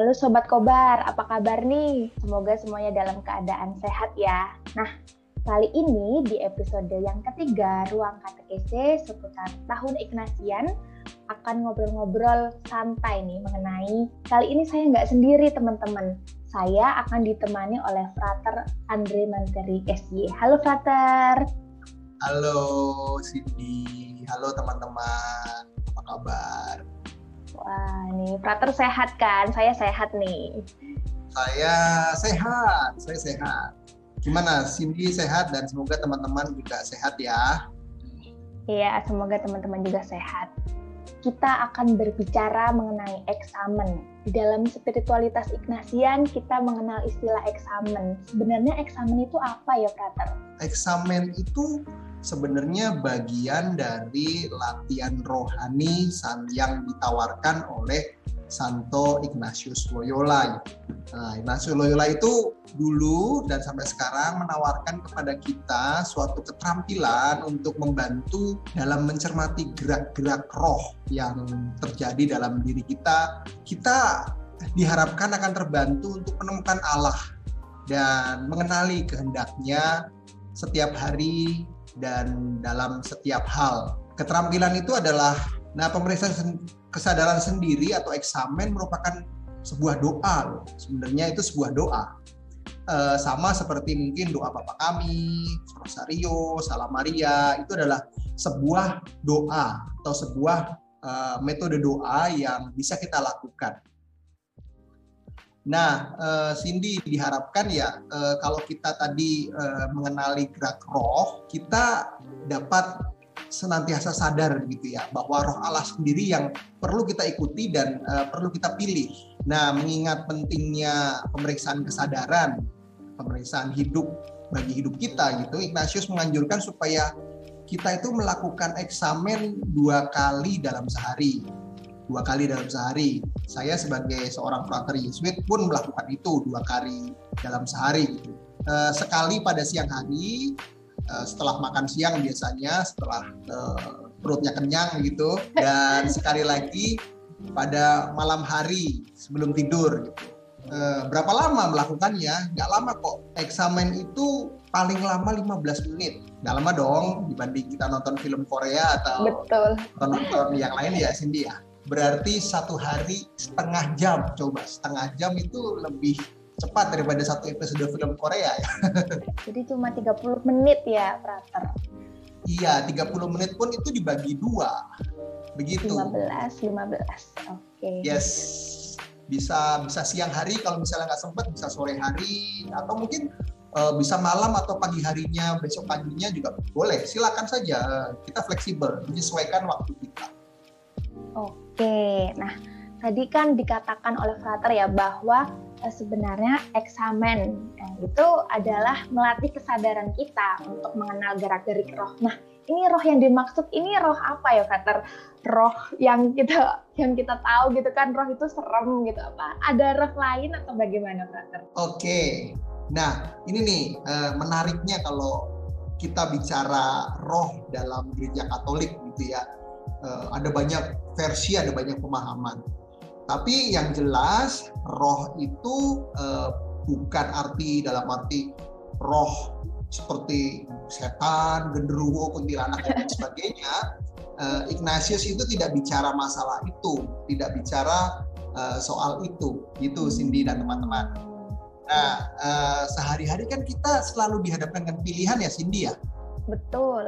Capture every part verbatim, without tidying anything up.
Halo Sobat Kobar, apa kabar nih? Semoga semuanya dalam keadaan sehat ya. Nah, kali ini di episode yang ketiga Ruang K T K C seputar tahun Ignasian akan ngobrol-ngobrol santai nih mengenai, kali ini saya nggak sendiri teman-teman. Saya akan ditemani oleh Frater Andre Manteri S J. Halo Frater. Halo Cindy. Halo teman-teman. Apa kabar? Wah, nih Frater sehat kan? Saya sehat nih. Saya sehat, saya sehat. Gimana? Cindy sehat dan semoga teman-teman juga sehat ya. Iya, semoga teman-teman juga sehat. Kita akan berbicara mengenai eksamen. Di dalam spiritualitas Ignasian, kita mengenal istilah eksamen. Sebenarnya eksamen itu apa ya, Frater? Eksamen itu sebenarnya bagian dari latihan rohani yang ditawarkan oleh Santo Ignatius Loyola. Nah, Ignatius Loyola itu dulu dan sampai sekarang menawarkan kepada kita suatu keterampilan untuk membantu dalam mencermati gerak-gerak roh yang terjadi dalam diri kita. Kita diharapkan akan terbantu untuk menemukan Allah dan mengenali kehendaknya setiap hari dan dalam setiap hal. Keterampilan itu adalah nah pemeriksaan kesadaran sendiri atau eksamen merupakan sebuah doa loh. Sebenarnya itu sebuah doa. E, sama seperti mungkin doa Bapa Kami, Rosario, Salam Maria, itu adalah sebuah doa atau sebuah e, metode doa yang bisa kita lakukan. Nah, e, Cindy diharapkan ya e, kalau kita tadi e, mengenali gerak roh, kita dapat senantiasa sadar gitu ya bahwa roh Allah sendiri yang perlu kita ikuti dan uh, perlu kita pilih. Nah, mengingat pentingnya pemeriksaan kesadaran, pemeriksaan hidup bagi hidup kita gitu, Ignatius menganjurkan supaya kita itu melakukan eksamen dua kali dalam sehari. Dua kali dalam sehari. Saya sebagai seorang frater Yesuit pun melakukan itu dua kali dalam sehari gitu. Uh, sekali pada siang hari, setelah makan siang biasanya setelah uh, perutnya kenyang gitu, dan sekali lagi pada malam hari sebelum tidur gitu. Uh, berapa lama melakukannya? Nggak lama kok. Eksamen itu paling lama lima belas menit. Nggak lama dong dibanding kita nonton film Korea atau nonton yang lain ya Cindy ya. Berarti satu hari setengah jam. Coba setengah jam itu lebih cepat daripada satu episode film Korea ya. Jadi cuma tiga puluh menit ya, Frater? Iya, tiga puluh menit pun itu dibagi dua. Begitu. lima belas, lima belas. Oke. Okay. Yes. Bisa bisa siang hari kalau misalnya nggak sempat, bisa sore hari, atau mungkin uh, bisa malam atau pagi harinya, besok paginya juga boleh. Silakan saja, kita fleksibel, menyesuaikan waktu kita. Oke. Okay. Nah, tadi kan dikatakan oleh Frater ya bahwa sebenarnya eksamen itu adalah melatih kesadaran kita untuk mengenal gerak-gerik roh. Nah, ini roh yang dimaksud ini roh apa ya, Frater? Roh yang kita yang kita tahu gitu kan, roh itu serem gitu apa? Ada roh lain atau bagaimana, Frater? Oke. Nah, ini nih menariknya kalau kita bicara roh dalam gereja Katolik gitu ya. Ada banyak versi, ada banyak pemahaman. Tapi yang jelas roh itu eh, bukan arti dalam arti roh seperti setan, genderuwo, kuntilanak dan sebagainya. Eh, Ignatius itu tidak bicara masalah itu, tidak bicara eh, soal itu, gitu Cindy dan teman-teman. Nah, eh, sehari-hari kan kita selalu dihadapkan dengan pilihan ya Cindy ya. Betul.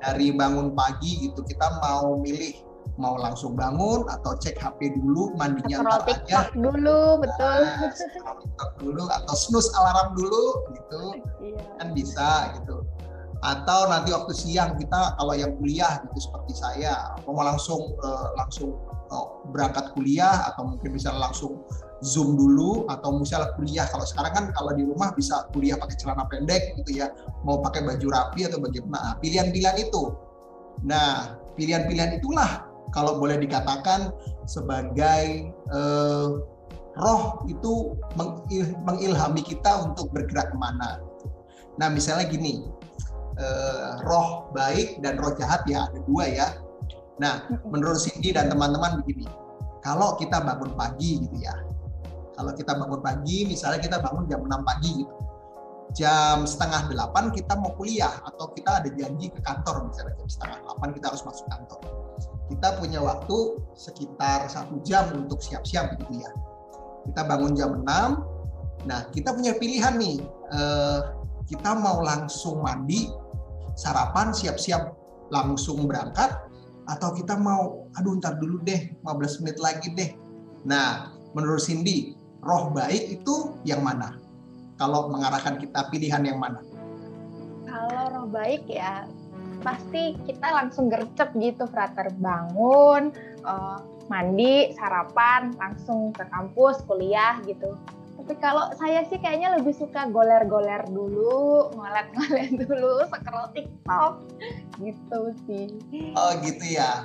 Dari bangun pagi gitu kita mau milih. Mau langsung bangun atau cek H P dulu, mandinya ntar aja dulu, betul. Nah, TikTok dulu atau snooze alarm dulu gitu, iya. Kan bisa gitu. Atau nanti waktu siang kita kalau yang kuliah gitu seperti saya, mau langsung uh, langsung uh, berangkat kuliah atau mungkin bisa langsung Zoom dulu atau misalnya kuliah kalau sekarang kan kalau di rumah bisa kuliah pakai celana pendek gitu ya, mau pakai baju rapi atau bagaimana? Pilihan-pilihan itu. Nah, pilihan-pilihan itulah. Kalau boleh dikatakan sebagai eh, roh itu mengil, mengilhami kita untuk bergerak kemana. Nah misalnya gini, eh, roh baik dan roh jahat ya ada dua ya. Nah menurut Cindy dan teman-teman begini, kalau kita bangun pagi gitu ya, Kalau kita bangun pagi, misalnya kita bangun jam enam pagi gitu. Jam setengah delapan kita mau kuliah atau kita ada janji ke kantor, misalnya jam setengah delapan kita harus masuk kantor. Kita punya waktu sekitar satu jam untuk siap-siap gitu ya. Kita bangun jam enam, nah kita punya pilihan nih, eh, kita mau langsung mandi, sarapan, siap-siap langsung berangkat, atau kita mau, aduh ntar dulu deh, lima belas menit lagi deh. Nah, menurut Cindy, roh baik itu yang mana? Kalau mengarahkan kita pilihan yang mana? Kalau roh baik ya pasti kita langsung gercep gitu, Frater, bangun, uh, mandi, sarapan, langsung ke kampus, kuliah gitu. Tapi kalau saya sih kayaknya lebih suka goler-goler dulu, ngolet-ngolet dulu, scroll TikTok gitu sih. Oh gitu ya.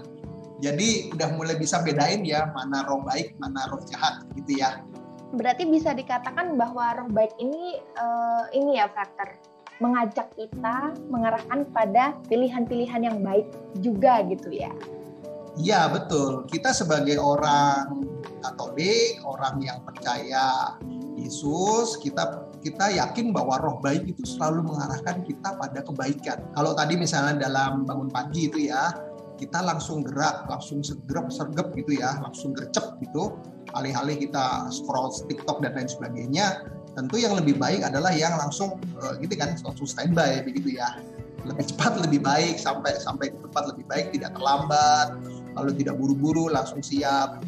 Jadi udah mulai bisa bedain ya mana roh baik, mana roh jahat gitu ya. Berarti bisa dikatakan bahwa roh baik ini uh, ini ya, Frater, mengajak kita mengarahkan pada pilihan-pilihan yang baik juga gitu ya. Iya betul. Kita sebagai orang Katolik, orang yang percaya Yesus, kita kita yakin bahwa roh baik itu selalu mengarahkan kita pada kebaikan. Kalau tadi misalnya dalam bangun pagi itu ya, kita langsung gerak, langsung sergep-sergep gitu ya, langsung gercep gitu. Alih-alih kita scroll TikTok dan lain sebagainya, tentu yang lebih baik adalah yang langsung uh, gitu kan, langsung standby begitu ya. Lebih cepat lebih baik, sampai sampai tepat lebih baik, tidak terlambat, lalu tidak buru-buru, langsung siap.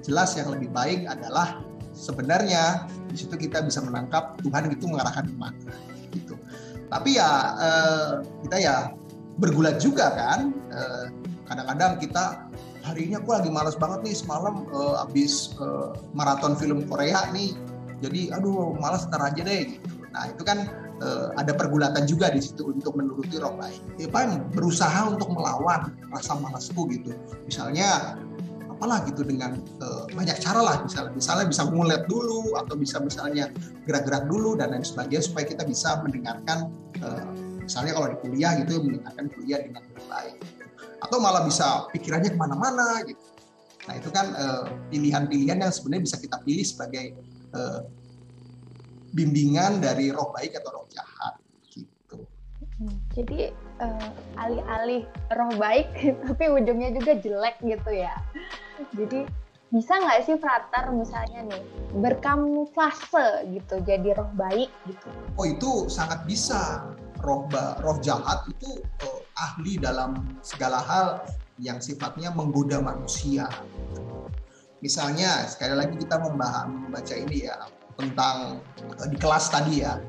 Jelas yang lebih baik adalah sebenarnya di situ kita bisa menangkap Tuhan itu mengarahkan kemana gitu. Tapi ya uh, kita ya bergulat juga kan. Uh, kadang-kadang kita, hari ini aku lagi malas banget nih, semalam uh, abis uh, maraton film Korea nih, jadi aduh malas, ntar aja deh gitu. Nah itu kan uh, ada pergulatan juga di situ untuk menuruti roh baik. Ya paling berusaha untuk melawan rasa malasku gitu. Misalnya apalah gitu dengan uh, banyak cara lah, misalnya, misalnya bisa ngulet dulu atau bisa misalnya gerak-gerak dulu dan lain sebagainya supaya kita bisa mendengarkan uh, misalnya kalau di kuliah gitu, mendengarkan kuliah dengan baik. Atau malah bisa pikirannya kemana-mana gitu. Nah itu kan eh, pilihan-pilihan yang sebenarnya bisa kita pilih sebagai eh, bimbingan dari roh baik atau roh jahat gitu. Jadi eh, alih-alih roh baik tapi ujungnya juga jelek gitu ya. Jadi bisa nggak sih, Frater, misalnya nih berkamuflase gitu jadi roh baik gitu? Oh itu sangat bisa. Roh, roh jahat itu eh, ahli dalam segala hal yang sifatnya menggoda manusia. Misalnya sekali lagi kita membahas, membaca ini ya tentang eh, di kelas tadi ya.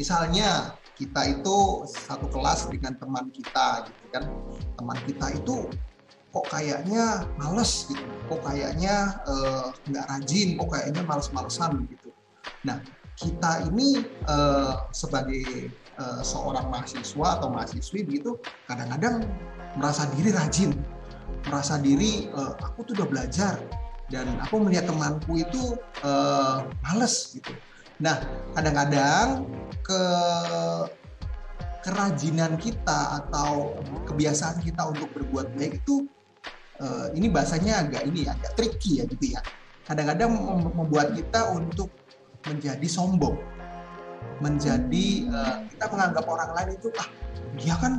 Misalnya kita itu satu kelas dengan teman kita gitu kan. Teman kita itu kok kayaknya malas gitu, kok kayaknya eh, nggak rajin, kok kayaknya malas-malesan gitu. Nah kita ini uh, sebagai uh, seorang mahasiswa atau mahasiswi begitu, kadang-kadang merasa diri rajin, merasa diri uh, aku tuh udah belajar dan aku melihat temanku itu uh, males gitu. Nah kadang-kadang ke kerajinan kita atau kebiasaan kita untuk berbuat baik itu uh, ini bahasanya agak ini ya, agak tricky ya gitu ya. Kadang-kadang membuat kita untuk menjadi sombong, menjadi uh, kita menganggap orang lain itu ah dia kan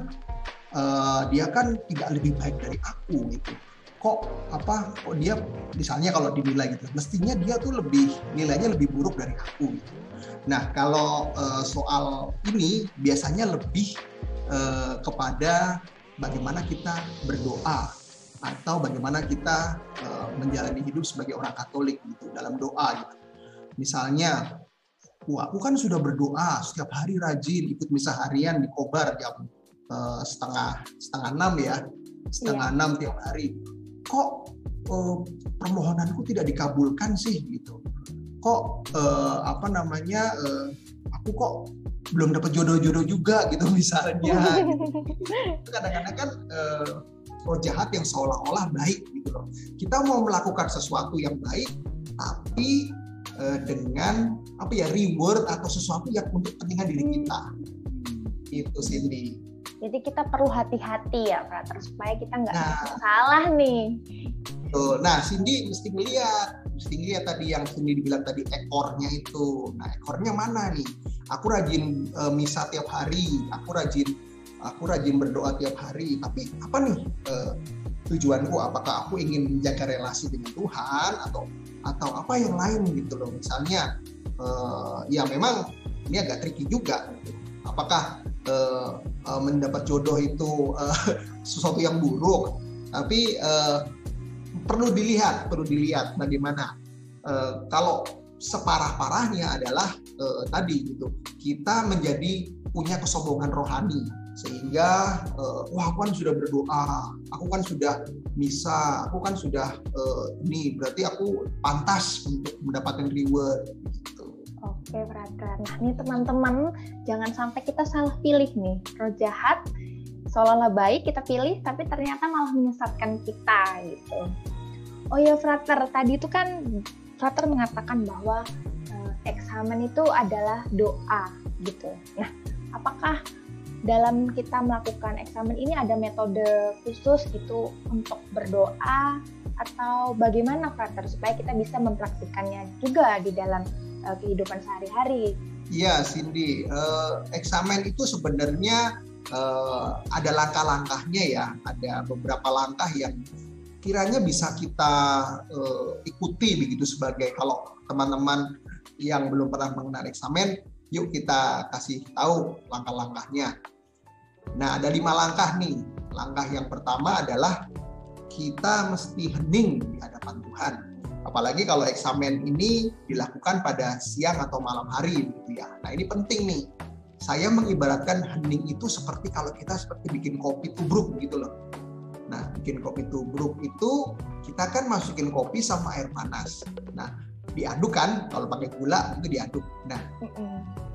uh, dia kan tidak lebih baik dari aku gitu, kok apa kok dia misalnya kalau dinilai gitu mestinya dia tuh lebih nilainya lebih buruk dari aku gitu. Nah kalau uh, soal ini biasanya lebih uh, kepada bagaimana kita berdoa atau bagaimana kita uh, menjalani hidup sebagai orang Katolik gitu dalam doa gitu. Misalnya, wah, aku kan sudah berdoa setiap hari, rajin ikut misa harian di Kobar jam uh, setengah setengah enam ya, setengah enam yeah. tiap hari. Kok uh, permohonanku tidak dikabulkan sih gitu? Kok uh, apa namanya? Uh, aku kok belum dapat jodoh-jodoh juga gitu misalnya. Gitu. Kadang-kadang kan uh, roh jahat yang seolah-olah baik gitu loh. Kita mau melakukan sesuatu yang baik, tapi dengan apa ya reward atau sesuatu yang untuk kepentingan diri kita itu sendiri. Jadi kita perlu hati-hati ya, Frater, supaya kita nggak nah, salah nih. Tuh, nah Cindy mesti melihat sehingga ya tadi yang sini dibilang tadi ekornya itu. Nah, ekornya mana nih? Aku rajin e, misa tiap hari, aku rajin aku rajin berdoa tiap hari, tapi apa nih e, tujuanku? Apakah aku ingin menjaga relasi dengan Tuhan atau atau apa yang lain gitu loh. Misalnya e, ya memang ini agak tricky juga. Apakah e, e, mendapat jodoh itu e, sesuatu yang buruk? Tapi uh, perlu dilihat, perlu dilihat bagaimana. Uh, kalau separah-parahnya adalah uh, tadi gitu, kita menjadi punya kesombongan rohani sehingga uh, wah aku kan sudah berdoa, aku kan sudah misa, aku kan sudah uh, ini berarti aku pantas untuk mendapatkan reward. Gitu. Oke, Frater. Nah ini teman-teman jangan sampai kita salah pilih nih roh jahat. Seolah-olah baik kita pilih, tapi ternyata malah menyesatkan kita gitu. Oh ya Frater, tadi itu kan Frater mengatakan bahwa eh, eksamen itu adalah doa gitu. Nah, apakah dalam kita melakukan eksamen ini ada metode khusus gitu untuk berdoa atau bagaimana Frater supaya kita bisa mempraktikkannya juga di dalam eh, kehidupan sehari-hari? Iya, Cindy, eh, eksamen itu sebenarnya Uh, ada langkah-langkahnya ya, ada beberapa langkah yang kiranya bisa kita uh, ikuti begitu sebagai kalau teman-teman yang belum pernah mengenal eksamen, yuk kita kasih tahu langkah-langkahnya. Nah ada lima langkah nih. Langkah yang pertama adalah kita mesti hening di hadapan Tuhan. Apalagi kalau eksamen ini dilakukan pada siang atau malam hari gitu ya. Nah ini penting nih. Saya mengibaratkan hening itu seperti kalau kita seperti bikin kopi tubruk gitu loh. Nah, bikin kopi tubruk itu kita kan masukin kopi sama air panas. Nah, diaduk kan, kalau pakai gula itu diaduk. Nah,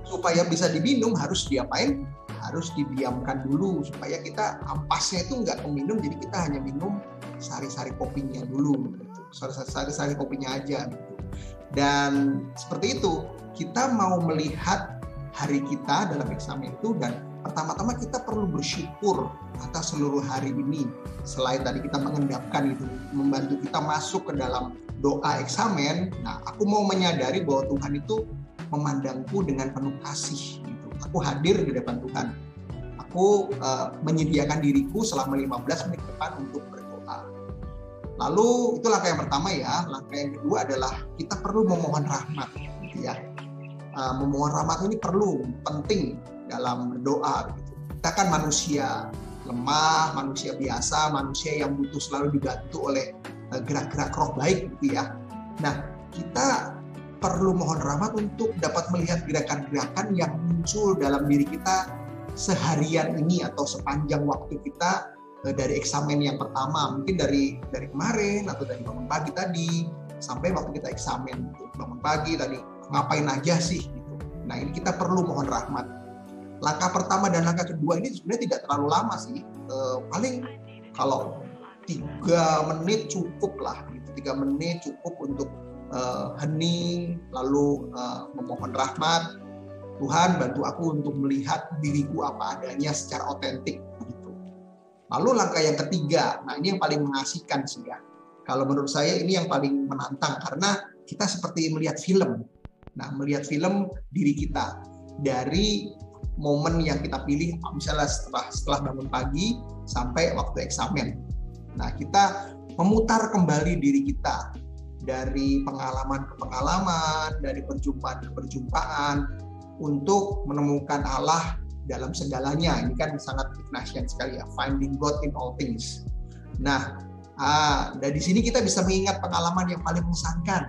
supaya bisa diminum harus diapain? Harus didiamkan dulu supaya kita ampasnya itu nggak keminum. Jadi kita hanya minum sari-sari kopinya dulu, gitu. Sari-sari kopinya aja. Gitu. Dan seperti itu kita mau melihat hari kita dalam eksamen itu, dan pertama-tama kita perlu bersyukur atas seluruh hari ini. Selain tadi kita mengendapkan itu membantu kita masuk ke dalam doa eksamen. Nah, aku mau menyadari bahwa Tuhan itu memandangku dengan penuh kasih. Gitu. Aku hadir di depan Tuhan. Aku uh, menyediakan diriku selama lima belas menit depan untuk berdoa. Lalu itu langkah yang pertama ya. Langkah yang kedua adalah kita perlu memohon rahmat, gitu ya. Uh, memohon rahmat ini perlu, penting dalam berdoa. Gitu. Kita kan manusia lemah, manusia biasa, manusia yang butuh selalu dibantu oleh uh, gerak-gerak roh baik, gitu ya. Nah, kita perlu mohon rahmat untuk dapat melihat gerakan-gerakan yang muncul dalam diri kita seharian ini atau sepanjang waktu kita uh, dari eksamen yang pertama, mungkin dari dari kemarin atau dari bangun pagi tadi sampai waktu kita eksamen gitu. Bangun pagi tadi. Ngapain aja sih? Gitu. Nah ini kita perlu mohon rahmat. Langkah pertama dan langkah kedua ini sebenarnya tidak terlalu lama sih. E, paling kalau tiga menit cukup lah. Gitu. Tiga menit cukup untuk e, hening, lalu e, memohon rahmat. Tuhan bantu aku untuk melihat diriku apa adanya secara otentik. Gitu. Lalu langkah yang ketiga. Nah ini yang paling mengasihkan sih ya. Kalau menurut saya ini yang paling menantang karena kita seperti melihat film. Nah, melihat film diri kita dari momen yang kita pilih, misalnya setelah, setelah bangun pagi sampai waktu eksamen. Nah, kita memutar kembali diri kita dari pengalaman ke pengalaman, dari perjumpaan ke perjumpaan untuk menemukan Allah dalam segalanya. Ini kan sangat Ignasian sekali ya, finding God in all things. Nah, ah, dari sini kita bisa mengingat pengalaman yang paling mengesankan.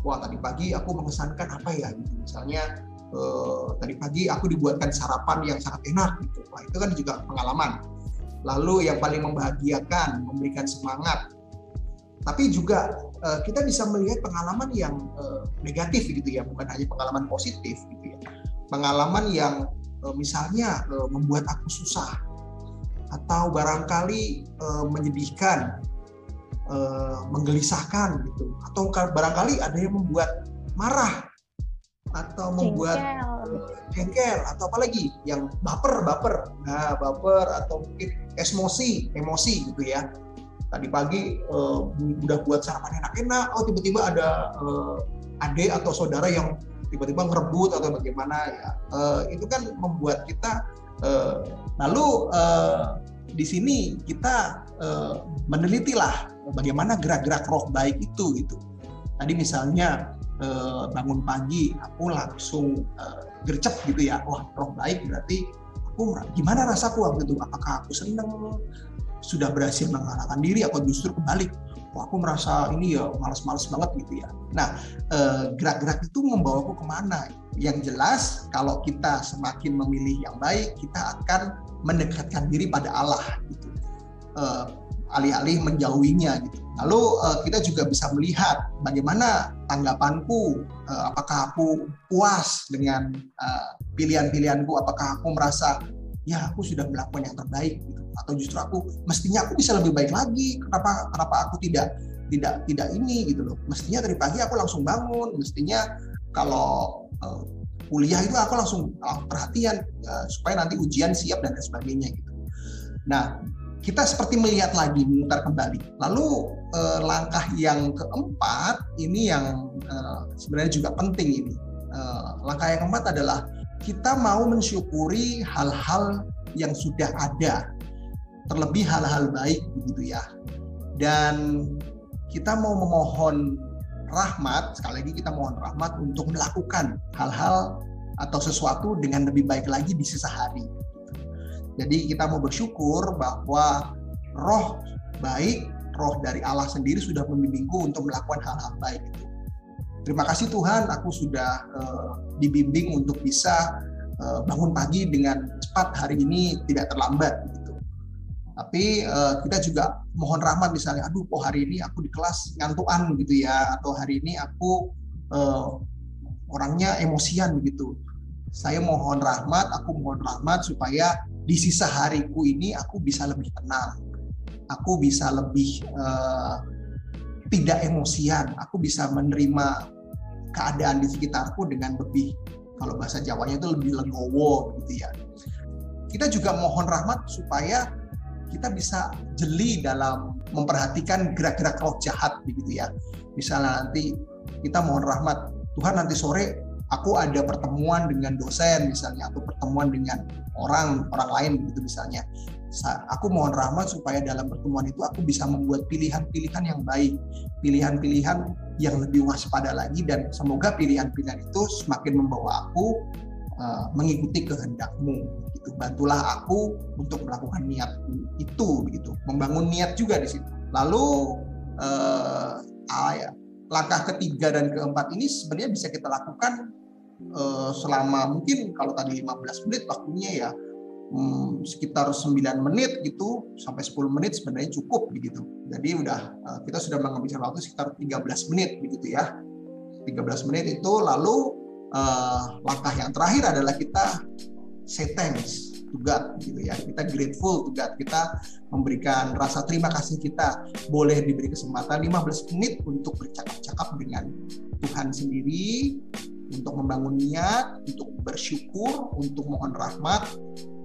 Wah tadi pagi aku mengesankan apa ya gitu. Misalnya eh, tadi pagi aku dibuatkan sarapan yang sangat enak gitu. Wah itu kan juga pengalaman. Lalu yang paling membahagiakan, memberikan semangat. Tapi juga eh, kita bisa melihat pengalaman yang eh, negatif gitu ya, bukan hanya pengalaman positif gitu ya. Pengalaman yang eh, misalnya eh, membuat aku susah atau barangkali eh, menyedihkan. Menggelisahkan gitu, atau barangkali ada yang membuat marah atau membuat jengkel uh, atau apalagi yang baper baper nah baper atau mungkin emosi emosi gitu ya. tadi pagi uh, udah buat sarapan enak-enak, oh tiba-tiba ada uh, adik atau saudara yang tiba-tiba ngerebut atau bagaimana ya, uh, itu kan membuat kita uh, lalu uh, di sini kita uh, menelitilah bagaimana gerak-gerak roh baik itu gitu. Tadi misalnya Uh, bangun pagi aku langsung uh, gercep gitu ya, wah roh baik berarti aku gimana rasaku waktu itu, apakah aku seneng sudah berhasil mengalahkan diri atau justru kebalik, wah aku merasa ini ya malas-malas banget gitu ya. Nah uh, gerak-gerak itu membawaku kemana? Yang jelas kalau kita semakin memilih yang baik, kita akan mendekatkan diri pada Allah gitu, uh, alih-alih menjauhinya gitu. Lalu uh, kita juga bisa melihat bagaimana tanggapanku, uh, apakah aku puas dengan uh, pilihan-pilihanku, apakah aku merasa ya aku sudah melakukan yang terbaik, gitu. Atau justru aku mestinya aku bisa lebih baik lagi. Kenapa kenapa aku tidak tidak tidak ini gitu loh? Mestinya dari pagi aku langsung bangun, mestinya kalau uh, kuliah itu aku langsung uh, perhatian uh, supaya nanti ujian siap dan sebagainya gitu. Nah, kita seperti melihat lagi, memutar kembali. Lalu eh, langkah yang keempat ini yang eh, sebenarnya juga penting ini. Eh, langkah yang keempat adalah kita mau mensyukuri hal-hal yang sudah ada, terlebih hal-hal baik begitu ya. Dan kita mau memohon rahmat, sekali lagi kita mohon rahmat untuk melakukan hal-hal atau sesuatu dengan lebih baik lagi di sisa hari. Jadi kita mau bersyukur bahwa roh baik, roh dari Allah sendiri sudah membimbingku untuk melakukan hal-hal baik itu. Terima kasih Tuhan, aku sudah uh, dibimbing untuk bisa uh, bangun pagi dengan cepat hari ini, tidak terlambat gitu. Tapi uh, kita juga mohon rahmat misalnya, aduh kok hari ini aku di kelas ngantuan gitu ya, atau hari ini aku uh, orangnya emosian begitu. Saya mohon rahmat, aku mohon rahmat supaya di sisa hariku ini aku bisa lebih tenang, aku bisa lebih uh, tidak emosian, aku bisa menerima keadaan di sekitarku dengan lebih, kalau bahasa Jawanya itu lebih legowo gitu ya. Kita juga mohon rahmat supaya kita bisa jeli dalam memperhatikan gerak-gerak roh jahat begitu ya. Misalnya nanti kita mohon rahmat, Tuhan nanti sore aku ada pertemuan dengan dosen misalnya, atau pertemuan dengan orang orang lain gitu misalnya. Aku mohon rahmat supaya dalam pertemuan itu aku bisa membuat pilihan-pilihan yang baik, pilihan-pilihan yang lebih waspada lagi, dan semoga pilihan-pilihan itu semakin membawa aku uh, mengikuti kehendak-Mu. Gitu. Bantulah aku untuk melakukan niatku itu, begitu. Membangun niat juga di situ. Lalu uh, ayat. Langkah ketiga dan keempat ini sebenarnya bisa kita lakukan uh, selama mungkin kalau tadi lima belas menit waktunya ya, hmm, sekitar sembilan menit gitu sampai sepuluh menit sebenarnya cukup begitu. Jadi udah uh, kita sudah menghabiskan waktu sekitar tiga belas menit begitu ya. tiga belas menit itu, lalu uh, langkah yang terakhir adalah kita say thanks to God gitu ya. Kita grateful to God, kita memberikan rasa terima kasih kita. Boleh diberi kesempatan lima belas menit untuk bercakap-cakap dengan Tuhan sendiri, untuk membangun niat, untuk bersyukur, untuk mohon rahmat,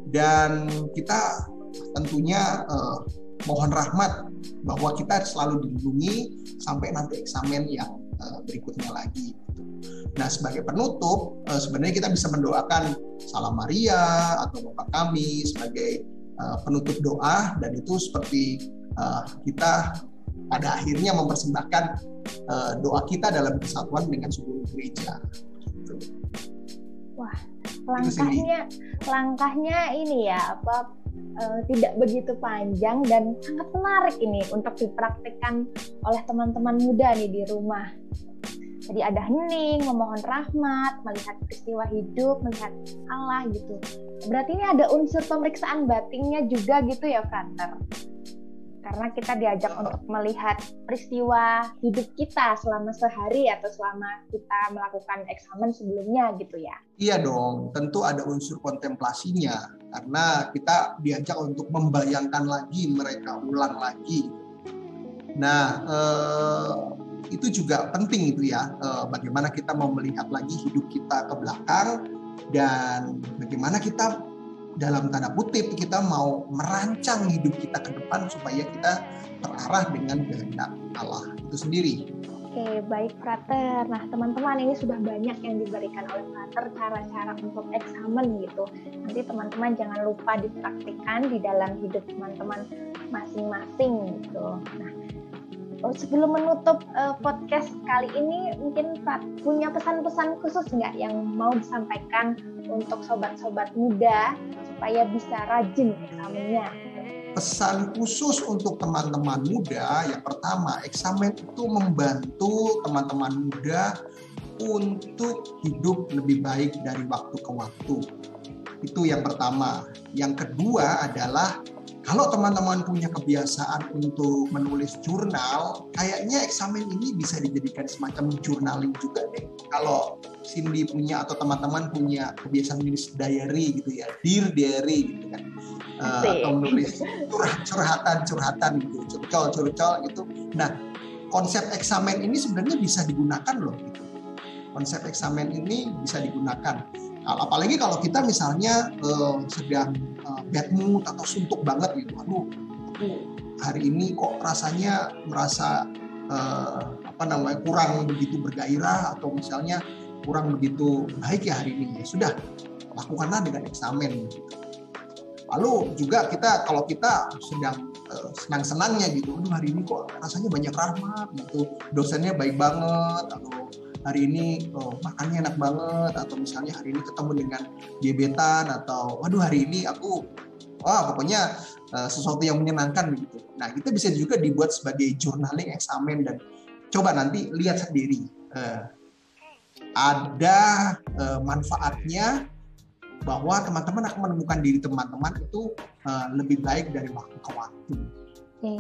dan kita tentunya uh, mohon rahmat bahwa kita selalu dilindungi sampai nanti eksamen yang uh, berikutnya lagi. Nah, sebagai penutup, sebenarnya kita bisa mendoakan Salam Maria atau Bapa Kami sebagai penutup doa, dan itu seperti kita pada akhirnya mempersembahkan doa kita dalam kesatuan dengan seluruh gereja. Wah, langkahnya, langkahnya ini ya, apa tidak begitu panjang dan sangat menarik ini untuk dipraktikkan oleh teman-teman muda nih di rumah. Jadi ada hening, memohon rahmat, melihat peristiwa hidup, melihat Allah gitu. Berarti ini ada unsur pemeriksaan batinnya juga gitu ya, Frater? Karena kita diajak untuk melihat peristiwa hidup kita selama sehari atau selama kita melakukan eksamen sebelumnya gitu ya? Iya dong, tentu ada unsur kontemplasinya. Karena kita diajak untuk membayangkan lagi, mereka ulang lagi. Nah, eh... itu juga penting itu ya, bagaimana kita mau melihat lagi hidup kita ke belakang, dan bagaimana kita dalam tanda kutip kita mau merancang hidup kita ke depan supaya kita terarah dengan kehendak Allah itu sendiri. Oke, baik Frater. Nah, teman-teman, ini sudah banyak yang diberikan oleh Frater cara-cara untuk eksamen gitu. Nanti teman-teman jangan lupa dipraktikkan di dalam hidup teman-teman masing-masing gitu. Nah, sebelum menutup uh, podcast kali ini, mungkin Pak punya pesan-pesan khusus nggak yang mau disampaikan untuk sobat-sobat muda supaya bisa rajin eksamenya? Pesan khusus untuk teman-teman muda, yang pertama, eksamen itu membantu teman-teman muda untuk hidup lebih baik dari waktu ke waktu. Itu yang pertama. Yang kedua adalah, kalau teman-teman punya kebiasaan untuk menulis jurnal, kayaknya eksamen ini bisa dijadikan semacam journaling juga deh. Kalau Cindy punya atau teman-teman punya kebiasaan menulis diary gitu ya, dear diary gitu kan. Uh, atau menulis curhat-curhatan-curhatan gitu, curcol-curcol gitu. Nah, konsep eksamen ini sebenarnya bisa digunakan loh gitu. Konsep eksamen ini bisa digunakan. Apalagi kalau kita misalnya uh, sedang uh, bad mood atau suntuk banget gitu. Aduh, aku hari ini kok rasanya merasa uh, apa namanya kurang begitu bergairah atau misalnya kurang begitu baik ya hari ini. Ya sudah, lakukanlah dengan eksamen gitu. Lalu juga kita kalau kita sedang uh, senang-senangnya gitu, aduh hari ini kok rasanya banyak rahmat gitu, dosennya baik banget, atau hari ini oh, makannya enak banget, atau misalnya hari ini ketemu dengan gebetan, atau aduh hari ini aku wah pokoknya uh, sesuatu yang menyenangkan gitu. Nah, kita bisa juga dibuat sebagai journaling eksamen dan coba nanti lihat sendiri uh, ada uh, manfaatnya. Bahwa teman-teman akan menemukan diri teman-teman itu uh, lebih baik dari waktu ke waktu. Oke,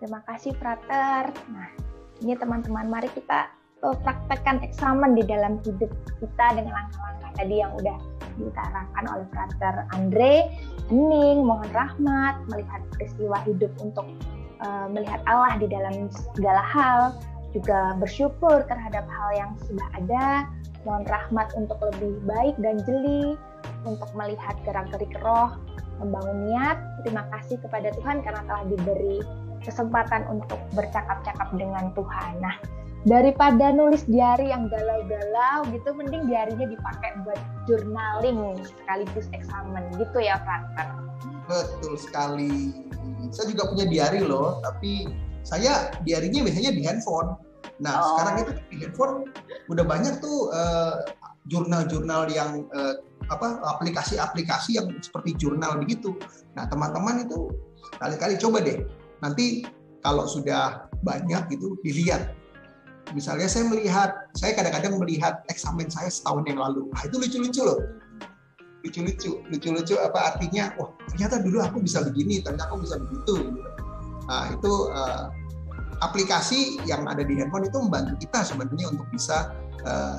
terima kasih Frater. Nah, ini teman-teman, mari kita uh, praktekkan eksamen di dalam hidup kita dengan langkah-langkah tadi yang udah diutarakan oleh Frater Andre, Hening, mohon rahmat, melihat peristiwa hidup untuk uh, melihat Allah di dalam segala hal, juga bersyukur terhadap hal yang sudah ada, mohon rahmat untuk lebih baik dan jeli, untuk melihat gerak-gerik roh, membangun niat. Terima kasih kepada Tuhan karena telah diberi kesempatan untuk bercakap-cakap dengan Tuhan. Nah, daripada nulis diary yang galau-galau gitu, mending diarinya dipakai buat journaling sekaligus eksamen gitu ya, Frater. Betul sekali. Saya juga punya diary loh, tapi saya diarinya biasanya di handphone. Nah, oh. sekarang itu di handphone udah banyak tuh uh, jurnal-jurnal yang uh, apa aplikasi-aplikasi yang seperti jurnal begitu. Nah, teman-teman itu kali-kali coba deh. Nanti kalau sudah banyak gitu dilihat. Misalnya saya melihat, saya kadang-kadang melihat eksamen saya setahun yang lalu. Nah, itu lucu-lucu loh. Lucu-lucu, lucu-lucu apa artinya? Wah, ternyata dulu aku bisa begini, ternyata aku bisa begitu. Nah, itu uh, aplikasi yang ada di handphone itu membantu kita sebenarnya untuk bisa uh,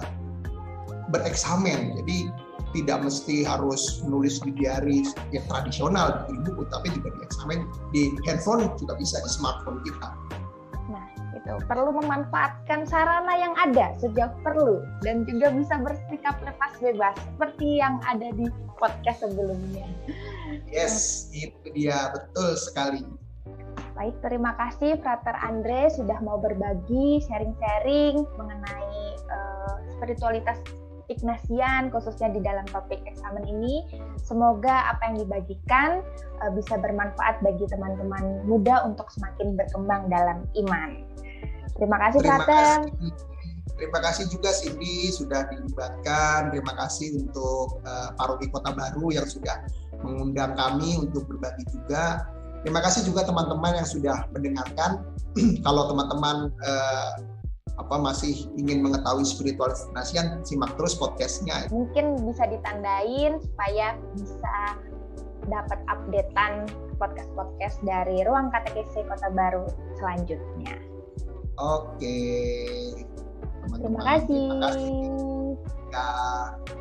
bereksamen. Jadi tidak mesti harus menulis di diary yang tradisional di buku, tapi juga di eksamen di handphone juga bisa, di smartphone kita. Nah, itu perlu memanfaatkan sarana yang ada sejauh perlu dan juga bisa bersikap lepas bebas seperti yang ada di podcast sebelumnya. Yes, itu dia, betul sekali. Baik, terima kasih Frater Andre sudah mau berbagi, sharing-sharing mengenai uh, spiritualitas Ignasian khususnya di dalam topik eksamen ini. Semoga apa yang dibagikan uh, bisa bermanfaat bagi teman-teman muda untuk semakin berkembang dalam iman. Terima kasih terima Frater. Kasih. Terima kasih juga Cindy sudah dilibatkan. Terima kasih untuk uh, Paroki Kota Baru yang sudah mengundang kami untuk berbagi juga. Terima kasih juga teman-teman yang sudah mendengarkan. Kalau teman-teman eh, apa masih ingin mengetahui spiritualitas Ignasian, simak terus podcastnya. Mungkin bisa ditandain supaya bisa dapat updatean podcast-podcast dari Ruang K T K C Kota Baru selanjutnya. Oke, teman-teman, terima kasih. Terima kasih. Ya.